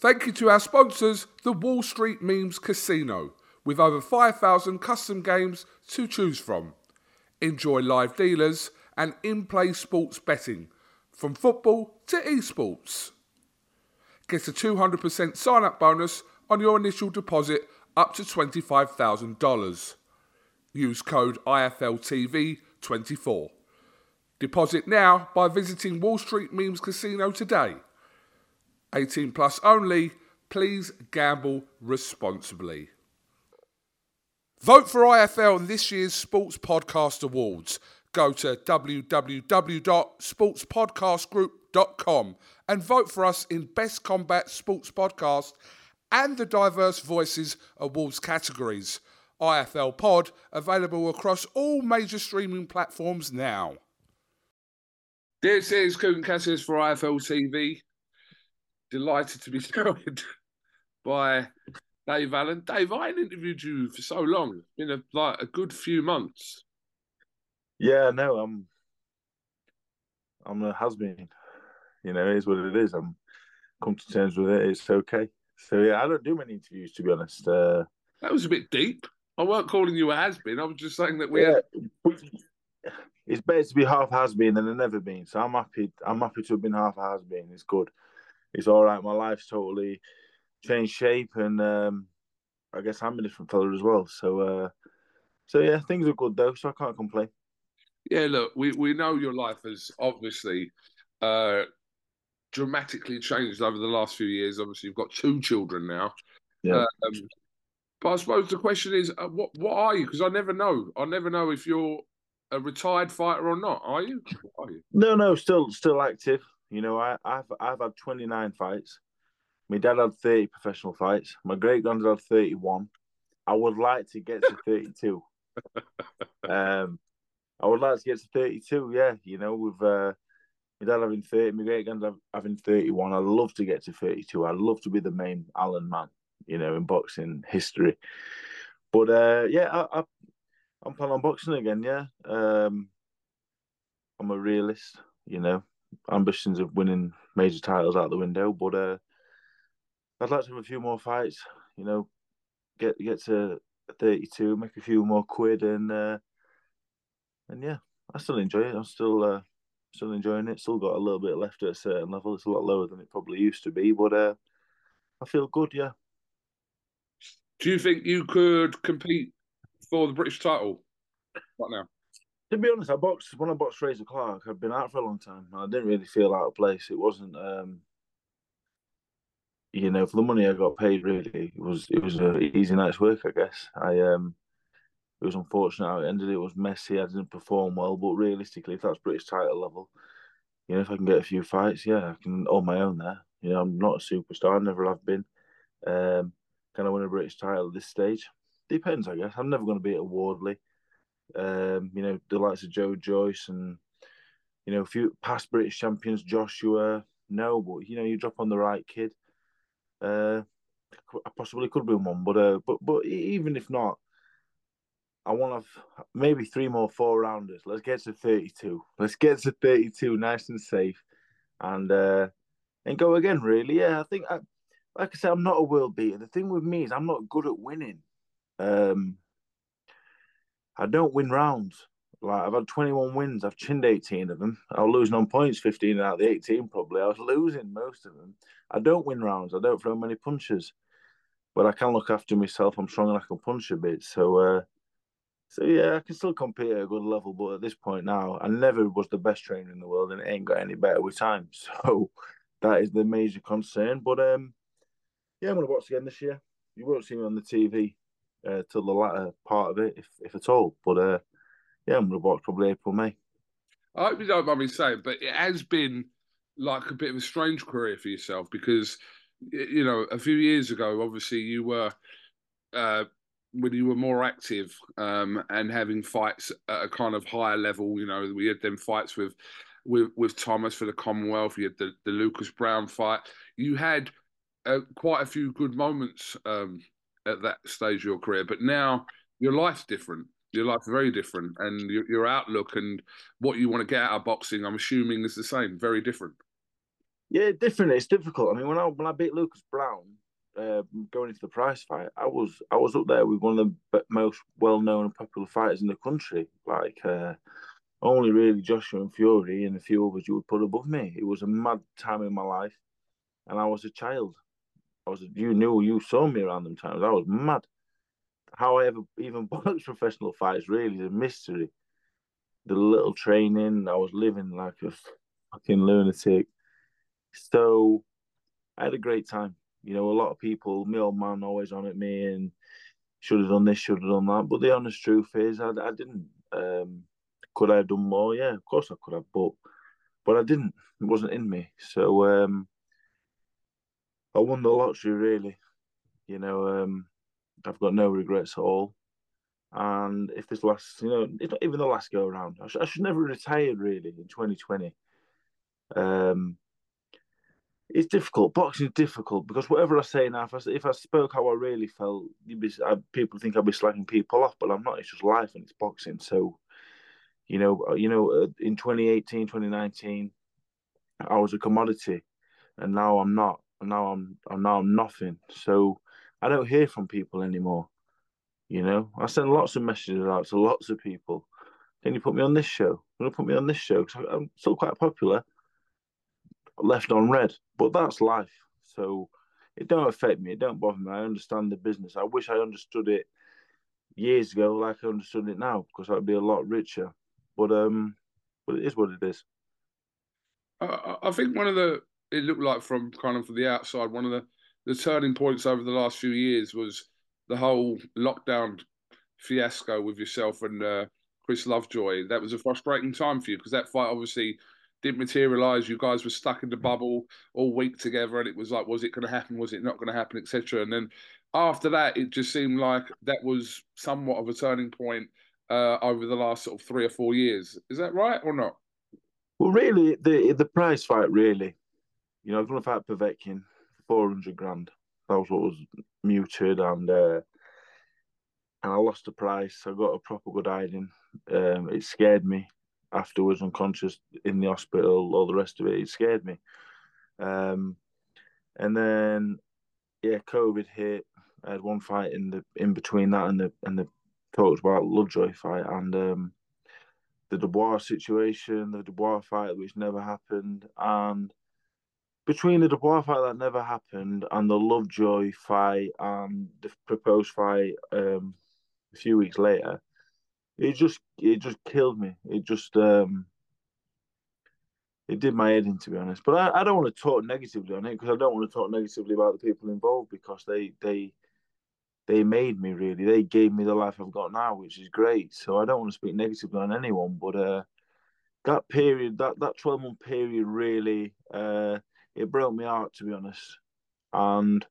Thank you to our sponsors, the Wall Street Memes Casino, with over 5,000 custom games to choose from. Enjoy live dealers and in-play sports betting, from football to esports. Get a 200% sign-up bonus on your initial deposit up to $25,000. Use code IFLTV24. Deposit now by visiting Wall Street Memes Casino today. 18 plus only. Please gamble responsibly. Vote for IFL in this year's Sports Podcast Awards. Go to www.sportspodcastgroup.com and vote for us in Best Combat Sports Podcast and the Diverse Voices Awards categories. IFL Pod, available across all major streaming platforms now. This is Kugan Cassius for IFL TV. Delighted to be joined by Dave Allen. Dave, I ain't interviewed you for so long. It's been a good few months. Yeah, no, I'm a has-been. You know, it is what it is. I'm come to terms with it. It's okay. So, yeah, I don't do many interviews, to be honest. That was a bit deep. I weren't calling you a has-been. I was just saying that it's better to be half has-been than a never-been. So I'm happy to have been half a has-been. It's good. It's all right. My life's totally changed shape, and I guess I'm a different fella as well. So yeah, things are good though, so I can't complain. Yeah, look, we know your life has obviously dramatically changed over the last few years. Obviously, you've got two children now. Yeah. But I suppose the question is, what are you? Because I never know. I never know if you're a retired fighter or not. Are you? Are you? No, still active. You know, I've had 29 fights. My dad had 30 professional fights. My great-granddad had 31. I would like to get to 32. Yeah, you know, with my dad having 30, my great-granddad having 31. I'd love to get to 32. I'd love to be the main Allen man, you know, in boxing history. But, yeah, I'm planning on boxing again, yeah. I'm a realist, you know. Ambitions of winning major titles out the window, but I'd like to have a few more fights, you know, get to 32, make a few more quid, and yeah, I still enjoy it. I'm still enjoying it. Still got a little bit left at a certain level. It's a lot lower than it probably used to be, but I feel good, yeah. Do you think you could compete for the British title right now? To be honest, when I boxed Frazer Clarke, I'd been out for a long time, and I didn't really feel out of place. It wasn't, you know, for the money I got paid, really, it was an easy night's work, I guess. It was unfortunate how it ended. It was messy. I didn't perform well, but realistically, if that's British title level, you know, if I can get a few fights, yeah, I can hold my own there. You know, I'm not a superstar. I never have been. Can I win a British title at this stage? Depends, I guess. I'm never going to be at a Wardley. You know, the likes of Joe Joyce and, you know, a few past British champions, Joshua. No, but, you know, you drop on the right kid. I possibly could win one, but even if not, I want to have maybe 3 more 4-rounders. Let's get to 32. Let's get to 32, nice and safe, and go again. Really, yeah. I think, like I said, I'm not a world beater. The thing with me is I'm not good at winning. I don't win rounds. Like, I've had 21 wins. I've chinned 18 of them. I was losing on points 15 out of the 18 probably. I was losing most of them. I don't win rounds. I don't throw many punches. But I can look after myself. I'm strong and I can punch a bit. So yeah, I can still compete at a good level. But at this point now, I never was the best trainer in the world and it ain't got any better with time. So that is the major concern. But yeah, I'm going to box again this year. You won't see me on the TV till the latter part of it, if at all. But yeah, I'm going to box probably April, May. I hope you don't mind me saying, but it has been like a bit of a strange career for yourself because, you know, a few years ago, obviously you were, when you were more active and having fights at a kind of higher level, you know, we had them fights with Thomas for the Commonwealth, you had the Lucas Brown fight. You had quite a few good moments at that stage of your career, but now your life's different. Your life's very different, and your outlook and what you want to get out of boxing, I'm assuming, is the same, very different. Yeah, different. It's difficult. I mean, when I beat Lucas Brown, going into the prize fight, I was up there with one of the most well-known and popular fighters in the country. Like, only really Joshua and Fury and a few others you would put above me. It was a mad time in my life, and I was a child. You saw me around them times. I was mad. How I ever even boxed professional fights really is a mystery. The little training, I was living like a fucking lunatic. So I had a great time. You know, a lot of people, my old man always on at me and should have done this, should have done that. But the honest truth is I didn't. Could I have done more? Yeah, of course I could have, but I didn't. It wasn't in me. So I won the lottery really. You know, I've got no regrets at all. And if this last, you know, it's not even the last go around. I should never have retired really in 2020. It's difficult. Boxing is difficult because whatever I say now, if I spoke how I really felt, people think I'd be slacking people off, but I'm not. It's just life and it's boxing. So, you know, in 2018, 2019, I was a commodity, and now I'm not. And now I'm nothing. So I don't hear from people anymore, you know. I send lots of messages out to lots of people. Can you put me on this show? Can you put me on this show? Because I'm still quite popular. Left on red, but that's life. So it don't affect me. It don't bother me. I understand the business. I wish I understood it years ago, like I understood it now, because I'd be a lot richer. But it is what it is. I think it looked like from kind of from the outside, one of the turning points over the last few years was the whole lockdown fiasco with yourself and Chris Lovejoy. That was a frustrating time for you because that fight obviously didn't materialise. You guys were stuck in the bubble all week together and it was like, was it going to happen? Was it not going to happen, etc.? And then after that, it just seemed like that was somewhat of a turning point over the last sort of 3 or 4 years. Is that right or not? Well, really, the prize fight, really. You know, I was going to fight Povetkin. 400 grand. That was what was muted, and I lost the price. I got a proper good hiding. It scared me afterwards, unconscious in the hospital, all the rest of it. It scared me. And then, yeah, COVID hit. I had one fight in between that and the talks about Lovejoy fight and the Dubois situation, the Dubois fight which never happened, and between the Dubois fight that never happened and the Lovejoy fight and the proposed fight a few weeks later, it just killed me. It just it did my head in, to be honest. But I don't want to talk negatively on it because I don't want to talk negatively about the people involved because they made me really. They gave me the life I've got now, which is great. So I don't want to speak negatively on anyone. But that period, that 12-month period, really. It broke my heart, to be honest. And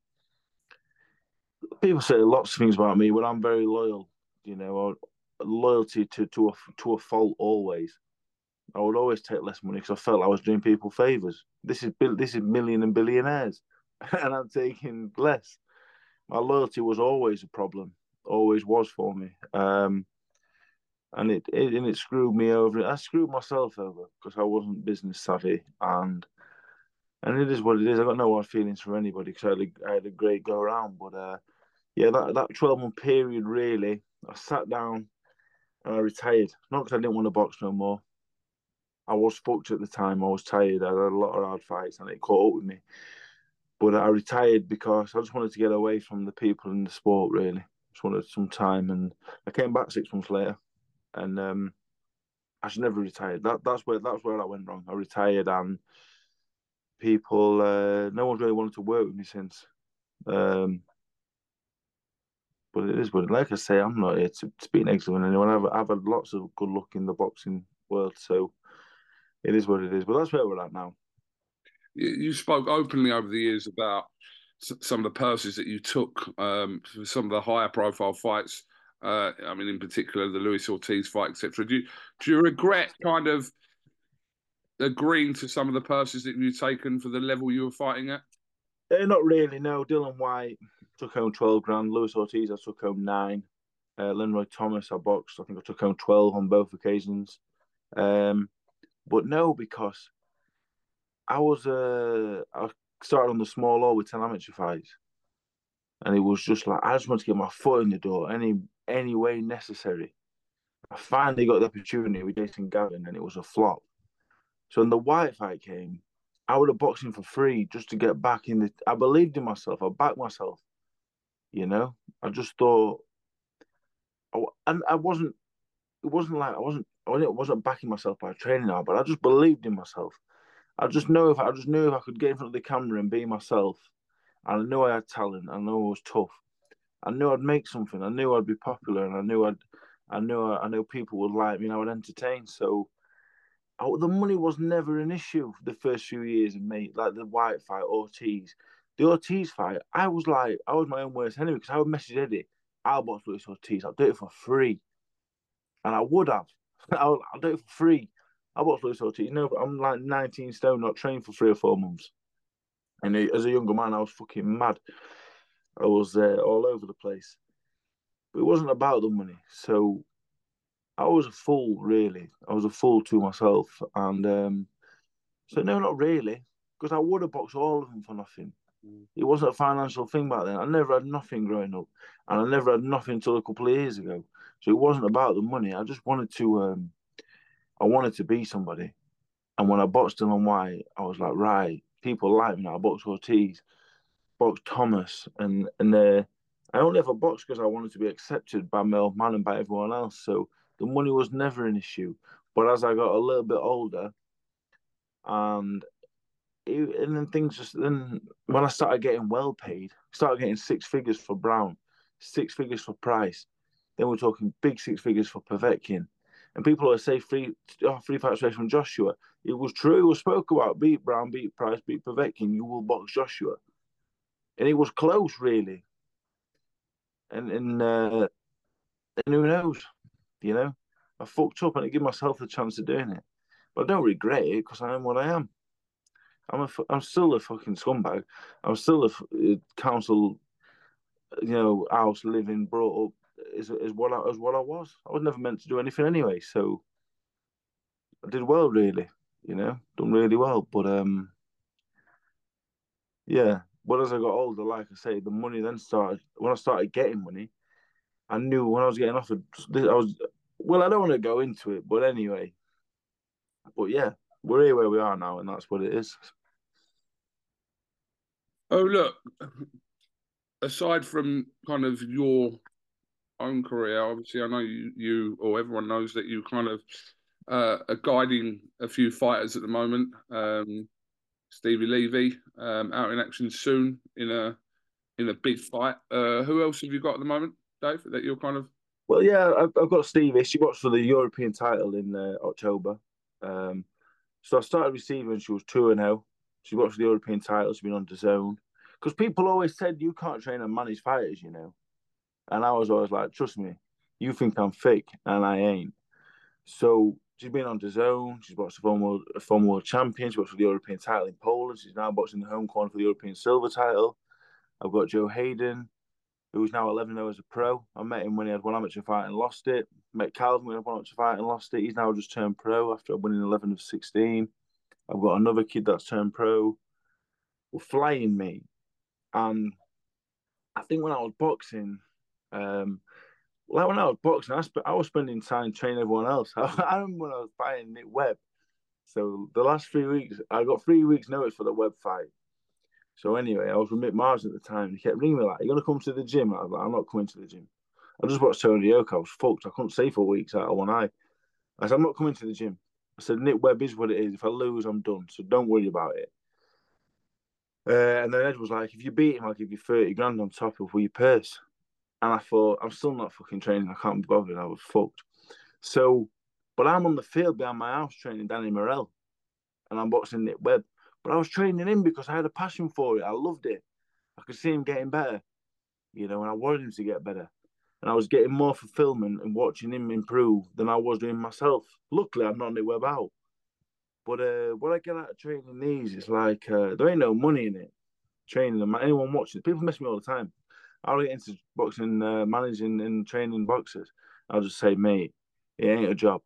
people say lots of things about me, but I'm very loyal. You know, loyalty to a fault always. I would always take less money because I felt I was doing people favours. This is million and billionaires. and I'm taking less. My loyalty was always a problem, always was for me. And it screwed me over. I screwed myself over because I wasn't business savvy, and it is what it is. I got no hard feelings from anybody because I had a great go around. But yeah, that 12-month period really, I sat down and I retired. Not because I didn't want to box no more. I was fucked at the time. I was tired. I had a lot of hard fights, and it caught up with me. But I retired because I just wanted to get away from the people in the sport. Really, just wanted some time, and I came back 6 months later. And I should never retire. That's where I went wrong. I retired, and people, no one's really wanted to work with me since. But it is what, like I say, I'm not here to be negative on anyone. I've had lots of good luck in the boxing world, so it is what it is. But that's where we're at now. You spoke openly over the years about some of the purses that you took for some of the higher profile fights. I mean, in particular, the Luis Ortiz fight, etc. Do you regret kind of agreeing to some of the purses that you've taken for the level you were fighting at? Not really, no. Dylan White took home 12 grand. Luis Ortiz, I took home 9. Lenroy Thomas, I boxed. I think I took home 12 on both occasions. But no, because I started on the small order with 10 amateur fights. And it was just like, I just want to get my foot in the door any way necessary. I finally got the opportunity with Jason Gavin, and it was a flop. So when the White fight came, I would have boxed him for free just to get back in the... I believed in myself. I backed myself, you know? I just thought... And I wasn't... It wasn't like I wasn't backing myself by training hard, but I just believed in myself. I just knew if I could get in front of the camera and be myself, I knew I had talent. I knew I was tough. I knew I'd make something. I knew I'd be popular, and I knew people would like me, and I would entertain. So the money was never an issue for the first few years of me, like the White fight, Ortiz. The Ortiz fight, I was my own worst enemy because I would message Eddie, I'll box Luis Ortiz. I'll do it for free. And I would have. I'll do it for free. I'll box Luis Ortiz. No, but I'm like 19 stone, not trained for 3 or 4 months. And as a younger man, I was fucking mad. I was all over the place. But it wasn't about the money. So I was a fool, really. I was a fool to myself. And so, no, not really. Because I would have boxed all of them for nothing. It wasn't a financial thing back then. I never had nothing growing up. And I never had nothing until a couple of years ago. So it wasn't about the money. I just wanted to, I wanted to be somebody. And when I boxed Dylan White, I was like, right. People like me now. I boxed Ortiz, boxed Thomas, and I only ever boxed because I wanted to be accepted by Mel Man and by everyone else. So the money was never an issue. But as I got a little bit older, and then when I started getting well paid, started getting 6 figures for Brown, 6 figures for Price. Then we're talking big 6 figures for Povetkin. And people always say three fights away from Joshua. It was true. It was spoken about. Beat Brown, beat Price, beat Povetkin. You will box Joshua. And it was close, really. And who knows? You know? I fucked up and I gave myself the chance of doing it. But I don't regret it because I am what I am. I'm still a fucking scumbag. I'm still a council, house living, brought up. Is what I was. I was never meant to do anything anyway, so I did well, really, done really well. But but as I got older, like I say, the money then started. When I started getting money, I knew when I was getting offered, I don't want to go into it, but anyway. But yeah, we're here where we are now, and that's what it is. Oh, look, aside from kind of your own career, obviously, I know you or everyone knows that you kind of are guiding a few fighters at the moment. Stevie Levy out in action soon in a big fight. Who else have you got at the moment, Dave? That you're kind of... Well, yeah, I've got Stevie. She boxed for the European title in October. So I started receiving when she was 2-0. She boxed for the European title. She's been on DAZN. Because people always said you can't train and manage fighters, And I was always like, trust me, you think I'm fake, and I ain't. So She's been on DAZN. She's boxed a former world champion. She boxed for the European title in Poland. She's now boxing the home corner for the European silver title. I've got Joe Hayden, who's now 11-0 as a pro. I met him when he had one amateur fight and lost it. Met Calvin when he had one amateur fight and lost it. He's now just turned pro after winning 11 of 16. I've got another kid that's turned pro. Well, flying me. And I think when I was boxing, I was spending time training everyone else. I remember when I was fighting Nick Webb. So the last 3 weeks, I got 3 weeks notice for the Webb fight. So anyway, I was with Mick Mars at the time. He kept ringing me like, "You're going to come to the gym?" I was like, "I'm not coming to the gym. I just watched Tony Yoka. I was fucked. I couldn't see for weeks out of one eye." I said, "I'm not coming to the gym." I said, "Nick Webb is what it is. If I lose, I'm done. So don't worry about it." And then Ed was like, "If you beat him, I'll give you 30 grand on top of your purse." And I thought, I'm still not fucking training. I can't be bothered. I was fucked. So, but I'm on the field behind my house training Danny Morel. And I'm boxing Nick Webb. But I was training him because I had a passion for it. I loved it. I could see him getting better, you know, and I wanted him to get better. And I was getting more fulfillment and watching him improve than I was doing myself. Luckily, I'm not Nick Webb out. But what I get out of training these is like, there ain't no money in it. Training them, anyone watching, people mess me all the time. I'll get into boxing, managing and training boxers. I'll just say, "Mate, it ain't a job.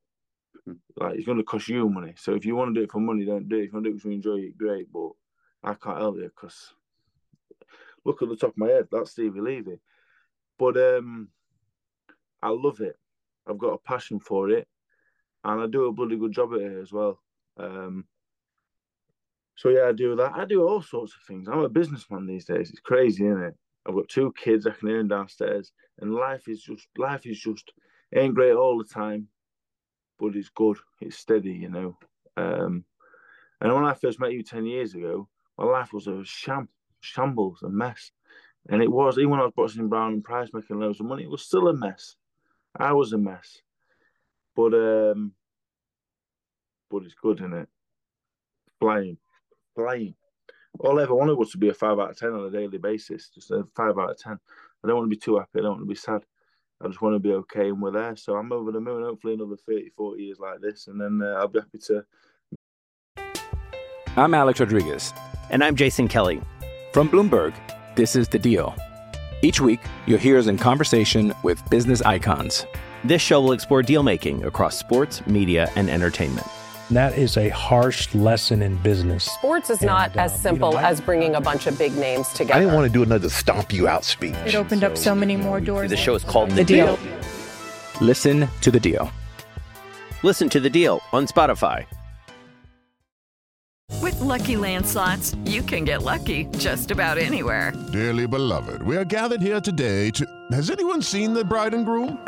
Like, it's going to cost you money. So if you want to do it for money, don't do it. If you want to do it because you enjoy it, great. But I can't help you because look at the top of my head. That's Stevie Levy." But I love it. I've got a passion for it. And I do a bloody good job at it as well. So yeah, I do that. I do all sorts of things. I'm a businessman these days. It's crazy, isn't it? I've got two kids. I can hear them downstairs. And life is just ain't great all the time. But it's good. It's steady, you know. And when I first met you 10 years ago, my life was a shambles, a mess. And it was, even when I was boxing Brown and Price, making loads of money, it was still a mess. I was a mess. But it's good, isn't it? Flying. All I ever wanted was to be a 5 out of 10 on a daily basis, just a 5 out of 10. I don't want to be too happy. I don't want to be sad. I just want to be okay, and we're there. So I'm over the moon, hopefully another 30, 40 years like this, and then I'll be happy to... I'm Alex Rodriguez. And I'm Jason Kelly. From Bloomberg, this is The Deal. Each week, you'll hear us in conversation with business icons. This show will explore deal-making across sports, media, and entertainment. That is a harsh lesson in business. Sports is not as simple as bringing a bunch of big names together. I didn't want to do another stomp you out speech. It opened up so many more doors. The show is called The Deal. Listen to The Deal. Listen to The Deal on Spotify. With Lucky Land Slots, you can get lucky just about anywhere. Dearly beloved, we are gathered here today to... Has anyone seen the bride and groom?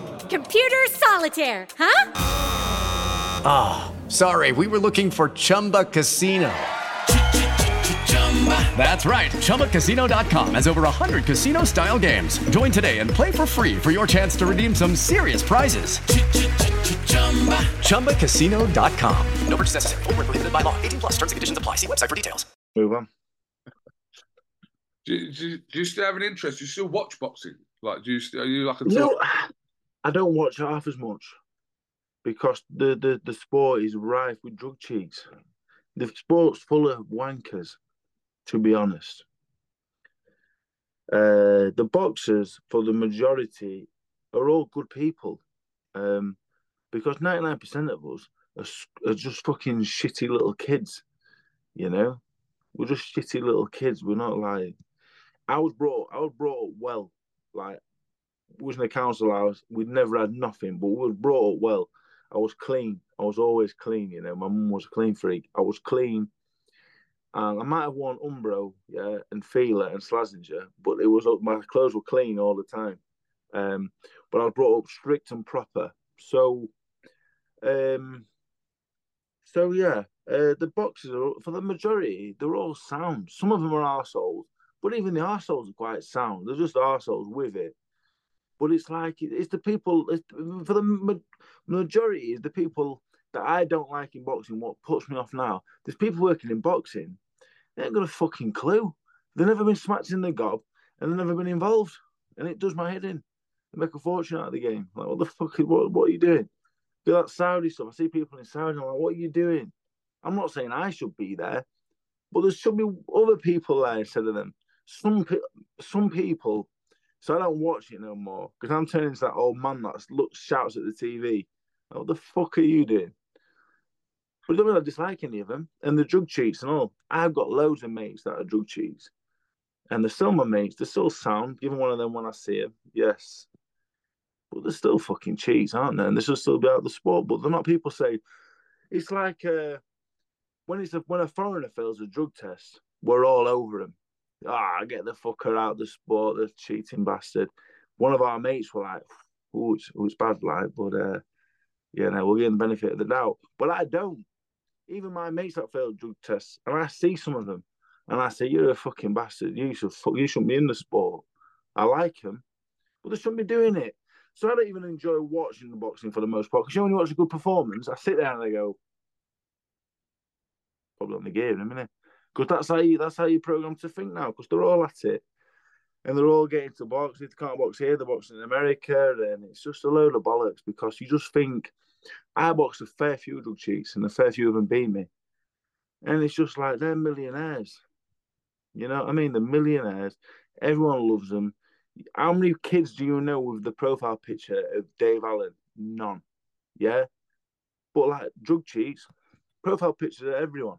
Computer solitaire, huh? Ah, oh, sorry. We were looking for Chumba Casino. That's right. ChumbaCasino.com has over 100 casino-style games. Join today and play for free for your chance to redeem some serious prizes. ChumbaCasino.com. No purchase necessary. Void where prohibited by law. 18+. Terms and conditions apply. See website for details. Move on. Do you still have an interest? Do you still watch boxing? Like, are you like a... No. I don't watch half as much because the sport is rife with drug cheats. The sport's full of wankers, to be honest. The boxers, for the majority, are all good people because 99% of us are just fucking shitty little kids, you know? We're just shitty little kids. We're not like... I was brought up well, like... was in a council house. We'd never had nothing, but we were brought up well. I was clean. I was always clean, you know. My mum was a clean freak. I was clean. And I might have worn Umbro, yeah, and Fila and Slazenger, but it was my clothes were clean all the time. But I was brought up strict and proper. So So, yeah, the boxers, are, for the majority, they're all sound. Some of them are arseholes, but even the arseholes are quite sound. They're just arseholes with it. But it's like, it's the people, it's, for the majority, is the people that I don't like in boxing, what puts me off now. There's people working in boxing, they ain't got a fucking clue. They've never been smacked in the gob, and they've never been involved. And it does my head in. They make a fortune out of the game. Like, what the fuck, what are you doing? Do that Saudi stuff. I see people in Saudi, I'm like, what are you doing? I'm not saying I should be there, but there should be other people there instead of them. Some people, so I don't watch it no more, because I'm turning into that old man that looks, shouts at the TV. Like, what the fuck are you doing? But I don't really dislike any of them. And the drug cheats and all. I've got loads of mates that are drug cheats. And they're still my mates. They're still sound. Give them one of them when I see them. Yes. But they're still fucking cheats, aren't they? And they should still be out of the sport. But they're not people say... It's like when a foreigner fails a drug test, we're all over him. Get the fucker out of the sport, the cheating bastard. One of our mates were like, oh, it's bad, like, but... Yeah, no, we'll give them the benefit of the doubt. But I don't. Even my mates that failed drug tests, and I see some of them, and I say, you're a fucking bastard. You shouldn't be in the sport. I like them, but they shouldn't be doing it. So I don't even enjoy watching the boxing for the most part. Because when you watch a good performance, I sit there and I go, probably on the gear in a minute. Because that's how you're programmed to think now, because they're all at it. And they're all getting to boxing. They can't box here, they're boxing in America. And it's just a load of bollocks, because you just think, I boxed a fair few drug cheats and a fair few of them beat me. And it's just like, they're millionaires. You know what I mean? They're millionaires. Everyone loves them. How many kids do you know with the profile picture of Dave Allen? None. Yeah? But like drug cheats, profile pictures of everyone.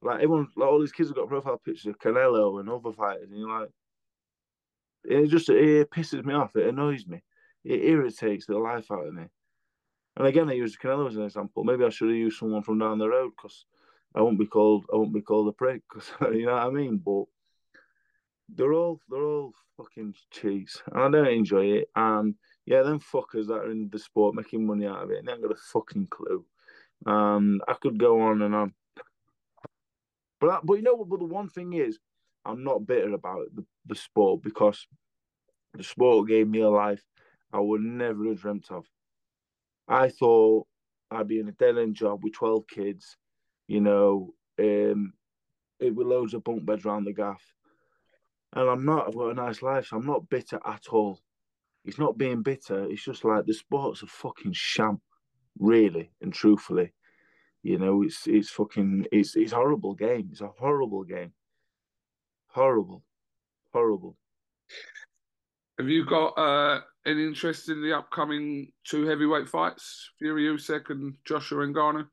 Like everyone, like all these kids have got profile pictures of Canelo and other fighters. And you're like, it pisses me off. It annoys me. It irritates the life out of me. And again, I use Canelo as an example. Maybe I should have used someone from down the road, because I won't be called a prick. Cause, you know what I mean? But they're all fucking cheats, and I don't enjoy it. And yeah, them fuckers that are in the sport making money out of it, and they ain't got a fucking clue. I could go on and on. But you know what? But the one thing is, I'm not bitter about the sport, because the sport gave me a life I would never have dreamt of. I thought I'd be in a dead-end job with 12 kids, you know, with loads of bunk beds around the gaff. And I'm not. I've got a nice life, so I'm not bitter at all. It's not being bitter. It's just like the sport's a fucking sham, really and truthfully. You know, it's horrible game. It's a horrible game. Horrible. Have you got any interest in the upcoming two heavyweight fights, Fury Usyk and Joshua Engarni?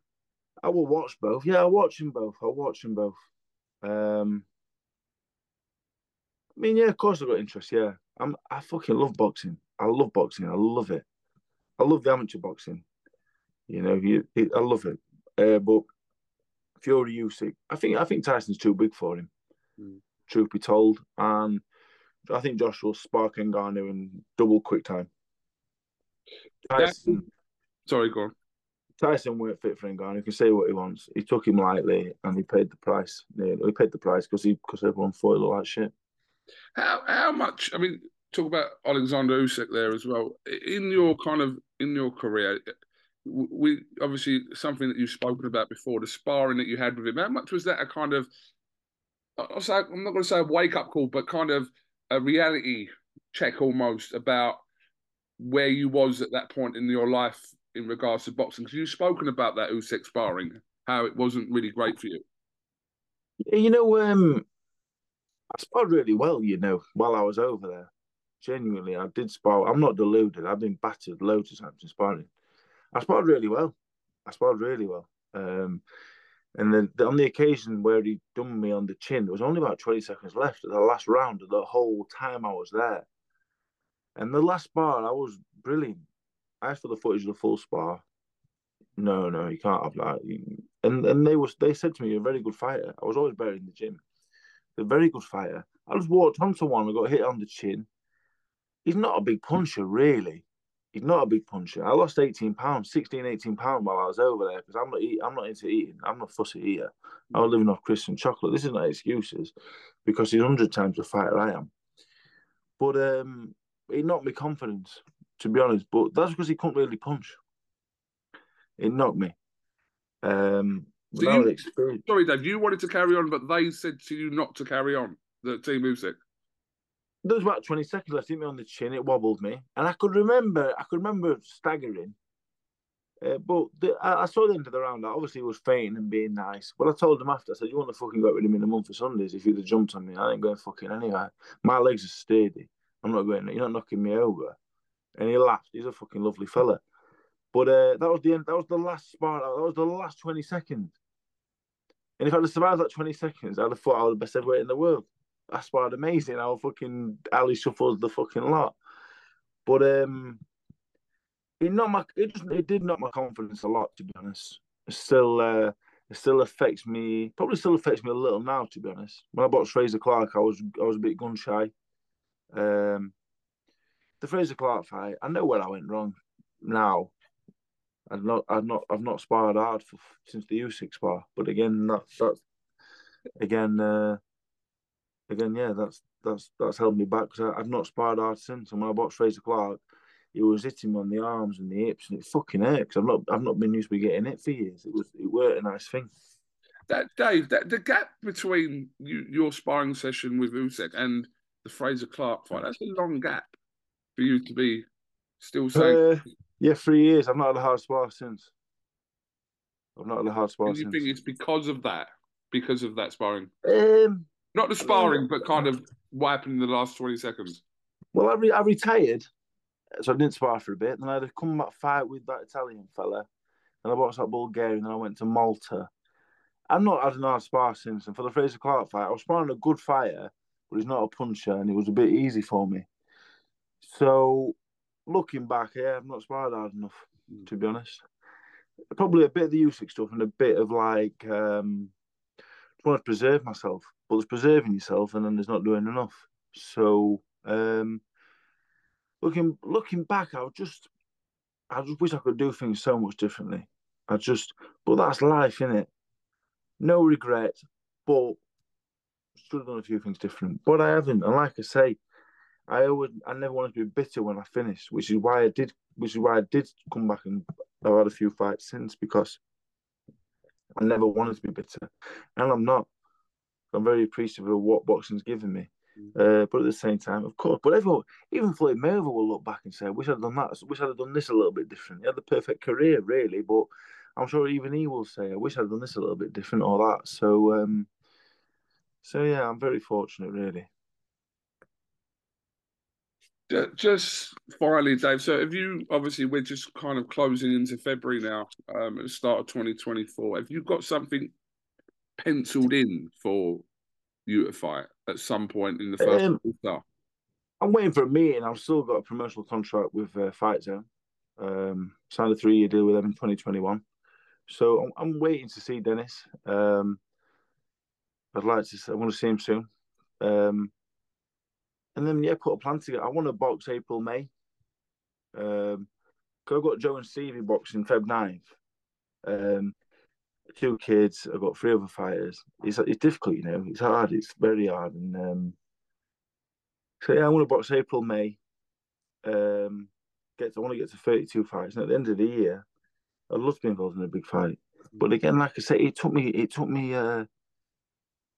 I will watch both. Yeah, I'll watch them both. I mean, yeah, of course I've got interest, yeah. I fucking love boxing. I love it. I love the amateur boxing. You know, I love it. But Fury Usyk, I think Tyson's too big for him. Mm. Truth be told, and I think Josh will spark Ngannou in double quick time. Tyson, sorry, go on. Tyson weren't fit for Ngannou. He can say what he wants. He took him lightly, and he paid the price. Yeah, he paid the price because everyone thought it looked like shit. How much? I mean, talk about Alexander Usyk there as well. In your career, we obviously something that you've spoken about before, the sparring that you had with him. How much was that a kind of, I'm not going to say a wake-up call, but kind of a reality check almost about where you was at that point in your life in regards to boxing? Because you've spoken about that Usyk sparring, how it wasn't really great for you. You know, I sparred really well, you know, while I was over there. Genuinely, I did spar. I'm not deluded. I've been battered loads of times in sparring. I sparred really well. And then on the occasion where he done me on the chin, there was only about 20 seconds left of the last round of the whole time I was there. And the last spar, I was brilliant. I asked for the footage of the full spar. No, you can't have that. And they said to me, you're a very good fighter. I was always better in the gym. They're a very good fighter. I just walked onto one and got hit on the chin. He's not a big puncher, really. he's not a big puncher. I lost 18 pounds, 16, 18 pounds while I was over there because I'm not into eating. I'm a fussy eater. I was living off crisps and chocolate. This is not excuses because he's 100 times the fighter I am. But it knocked me confidence, to be honest. But that's because he couldn't really punch. It knocked me. Sorry, Dave, you wanted to carry on, but they said to you not to carry on, the team Usyk. There was about 20 seconds left. Hit me on the chin. It wobbled me, and I could remember staggering. But I saw the end of the round. I obviously was fainting and being nice. But I told them after, I said, "You want to fucking get rid of me in a month for Sundays? If you'd have jumped on me, I ain't going fucking anywhere. My legs are sturdy. I'm not going. You're not knocking me over." And he laughed. He's a fucking lovely fella. But that was the end. That was the last spark. That was the last 20 seconds. And if I'd have survived that 20 seconds, I'd have thought I was the best heavyweight in the world. I sparred amazing. I was fucking Ali shuffles the fucking lot. But it did knock my confidence a lot, to be honest. It still affects me. Probably still affects me a little now, to be honest. When I bought Frazer Clarke, I was a bit gun shy. The Frazer Clarke fight, I know where I went wrong. Now, I've not sparred hard since the Usyk spar. But again, that's held me back because I've not sparred hard since. And when I boxed Frazer Clarke, he was hitting me on the arms and the hips, and it fucking hurt because I've not been used to getting it for years. It were a nice thing. That Dave, the gap between your sparring session with Usyk and the Frazer Clarke fight, that's a long gap for you to be still saying. Yeah, 3 years. I've not had a hard spar since. Do you think it's because of that? Because of that sparring? Not the sparring, but kind of what happened in the last 20 seconds. Well, I retired, so I didn't spar for a bit. Then I had a comeback fight with that Italian fella. Then I boxed that Bulgarian, then I went to Malta. I've not had an hard spar since. And for the Frazer Clarke fight, I was sparring a good fighter, but he's not a puncher, and it was a bit easy for me. So, looking back, yeah, I've not sparred hard enough, to be honest. Probably a bit of the Usyk stuff and a bit of, like, I want to preserve myself, but there's preserving yourself and then there's not doing enough. So looking back, I just wish I could do things so much differently. But that's life, innit? No regret, but should have done a few things different. But I haven't, and like I say, I never wanted to be bitter when I finished, which is why I did come back, and I've had a few fights since because I never wanted to be bitter, and I'm not. I'm very appreciative of what boxing's given me. But at the same time, of course, but everyone, even Floyd Mayweather will look back and say, I wish I'd done that, I wish I'd done this a little bit different. He had the perfect career, really, but I'm sure even he will say, I wish I'd done this a little bit different, all that. So, yeah, I'm very fortunate, really. Just finally, Dave, so we're just kind of closing into February now, at the start of 2024. Have you got something penciled in for you to fight at some point in the first quarter? I'm waiting for a meeting. I've still got a promotional contract with Fight Zone. Signed a 3-year deal with them in 2021. So I'm waiting to see Dennis. I want to see him soon. And then, yeah, put a plan together. I want to box April, May. Because I've got Joe and Stevie boxing Feb 9th. 2 kids. I've got 3 other fighters. It's difficult, you know. It's hard. It's very hard. And so, yeah, I want to box April, May. I want to get to 32 fights. And at the end of the year, I'd love to be involved in a big fight. But again, like I said, it took me from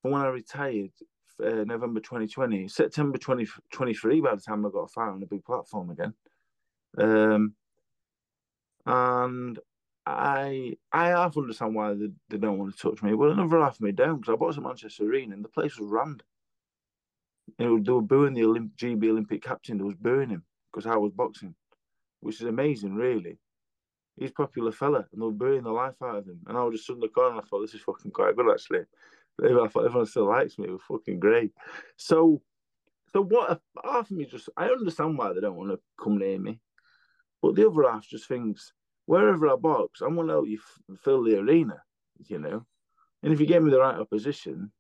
when I retired, November 2020, September 2023, by the time I got a fight on a big platform again. And I half understand why they don't want to touch me. Well, another half of me don't, because I boxed at Manchester Arena and the place was rammed. They were booing the GB Olympic captain. They was booing him because I was boxing, which is amazing, really. He's a popular fella and they were booing the life out of him. And I was just stood in the corner and I thought, this is fucking quite good, actually. I thought everyone still likes me. It was fucking great. So what? Half of me I understand why they don't want to come near me, but the other half just thinks wherever I box, I'm gonna help you fill the arena, you know. And if you give me the right opposition,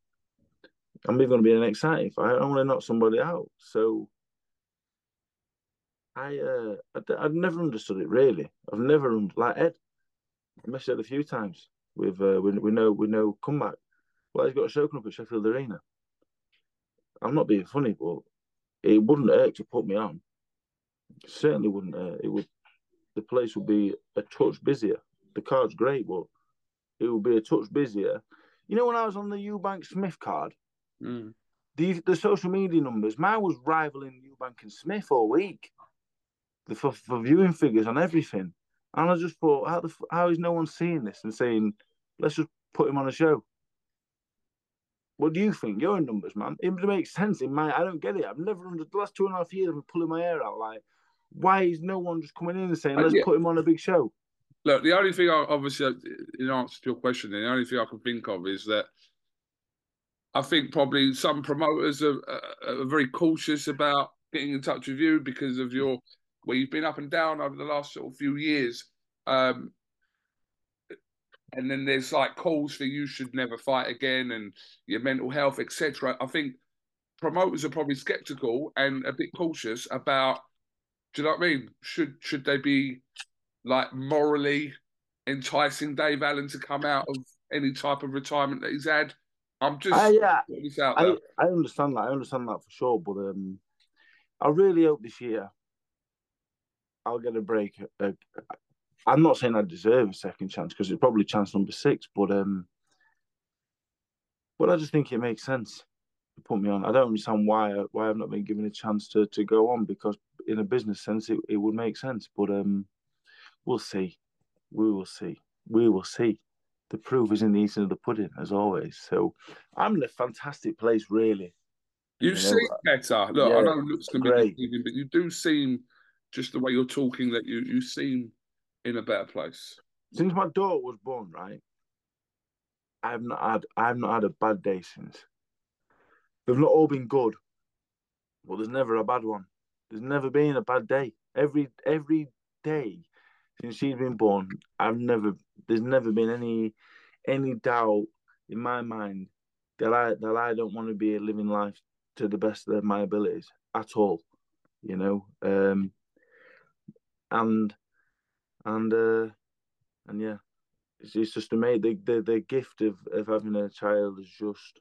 I'm even gonna be an exciting fight. I want to knock somebody out. So I've never understood it really. I've never like Ed. I messed it a few times with no comeback. Well, he's got a show coming up at Sheffield Arena. I'm not being funny, but it wouldn't hurt to put me on. It certainly wouldn't hurt. It would. The place would be a touch busier. The card's great, but it would be a touch busier. You know, when I was on the Eubank Smith card, the social media numbers, mine was rivaling Eubank and Smith all week. For viewing figures on everything. And I just thought, how is no one seeing this and saying, let's just put him on a show? What do you think? You're in numbers, man. It makes sense. I don't get it. I've never, under the last 2.5 years, I've been pulling my hair out. Like, why is no one just coming in and saying, let's put him on a big show? Look, the only thing, obviously, in answer to your question, the only thing I can think of is that I think probably some promoters are very cautious about getting in touch with you because of your... where you've been up and down over the last sort of few years. And then there's like calls for you should never fight again and your mental health, etc. I think promoters are probably sceptical and a bit cautious about, do you know what I mean? Should they be like morally enticing Dave Allen to come out of any type of retirement that he's had? I'm just... I understand that. I understand that for sure. But I really hope this year I'll get a break. I'm not saying I deserve a second chance because it's probably chance number 6, but I just think it makes sense to put me on. I don't understand why I've not been given a chance to go on because in a business sense it would make sense. But we'll see. We will see. We will see. The proof is in the eating of the pudding, as always. So I'm in a fantastic place, really. You seem better. Look, yeah, I know it looks can be deceiving, but you do seem... just the way you're talking, that you seem in a better place. Since my daughter was born, right, I've not had a bad day since. They've not all been good, but there's never a bad one. There's never been a bad day. Every day since she's been born, there's never been any doubt in my mind that I don't want to be living life to the best of my abilities at all. You know. And yeah, it's just amazing. The gift of having a child has just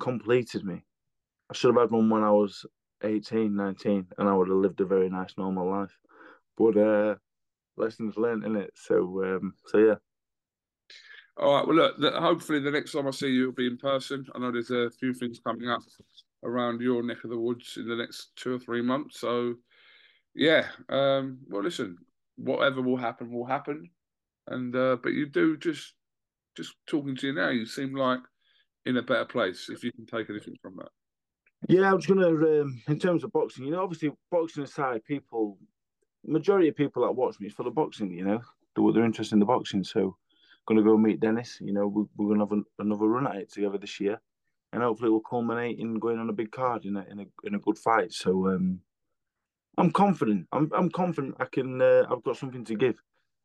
completed me. I should have had one when I was 18, 19, and I would have lived a very nice, normal life. But lessons learned, innit? So yeah. All right. Well, look. Hopefully, the next time I see you, it'll be in person. I know there's a few things coming up around your neck of the woods in the next 2 or 3 months. So. Yeah. Well, listen. Whatever will happen, will happen. And but you do just talking to you now, you seem like in a better place. If you can take anything from that. Yeah, I was gonna. In terms of boxing, you know, obviously boxing aside, majority of people that watch me is for the boxing. You know, they're interested in the boxing. So, gonna go meet Dennis. You know, we're gonna have another run at it together this year, and hopefully it will culminate in going on a big card in a good fight. So. I'm confident. I'm confident. I can. I've got something to give.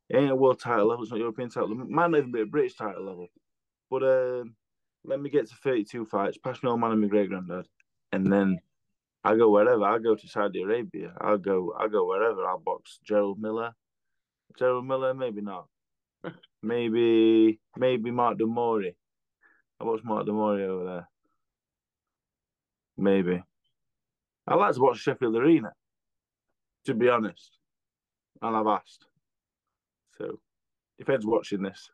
It ain't a world title level. It's not European title level. It might not even be a British title level. But let me get to 32 fights, pass my old man and my great granddad, and then I go wherever. I go to Saudi Arabia. I go wherever. I'll box Gerald Miller. Gerald Miller, maybe not. Maybe Mark De Mori. I watch Mark De Mori over there. Maybe. I like to watch Sheffield Arena. To be honest, and I've asked. So, if Ed's watching this,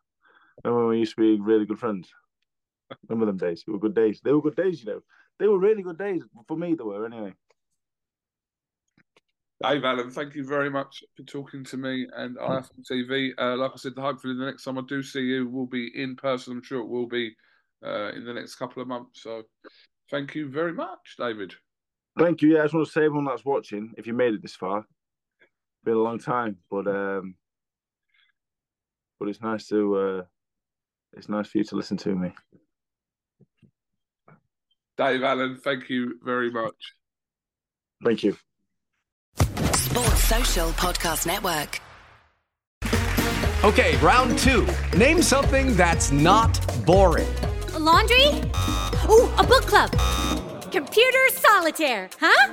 remember when we used to be really good friends? Remember them days? They were good days. They were good days, you know. They were really good days. For me, they were, anyway. Dave Allen, thank you very much for talking to me and IFL TV. Like I said, hopefully the next time I do see you, we'll be in person. I'm sure it will be in the next couple of months. So, thank you very much, David. Thank you. Yeah, I just want to say everyone that's watching, if you made it this far, it's been a long time, but it's nice to for you to listen to me. Dave Allen, thank you very much. Thank you. Sports Social Podcast Network. Okay, round 2. Name something that's not boring. A laundry? Ooh, a book club. Computer solitaire, huh?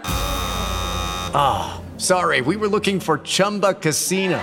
Ah, Sorry, we were looking for Chumba Casino.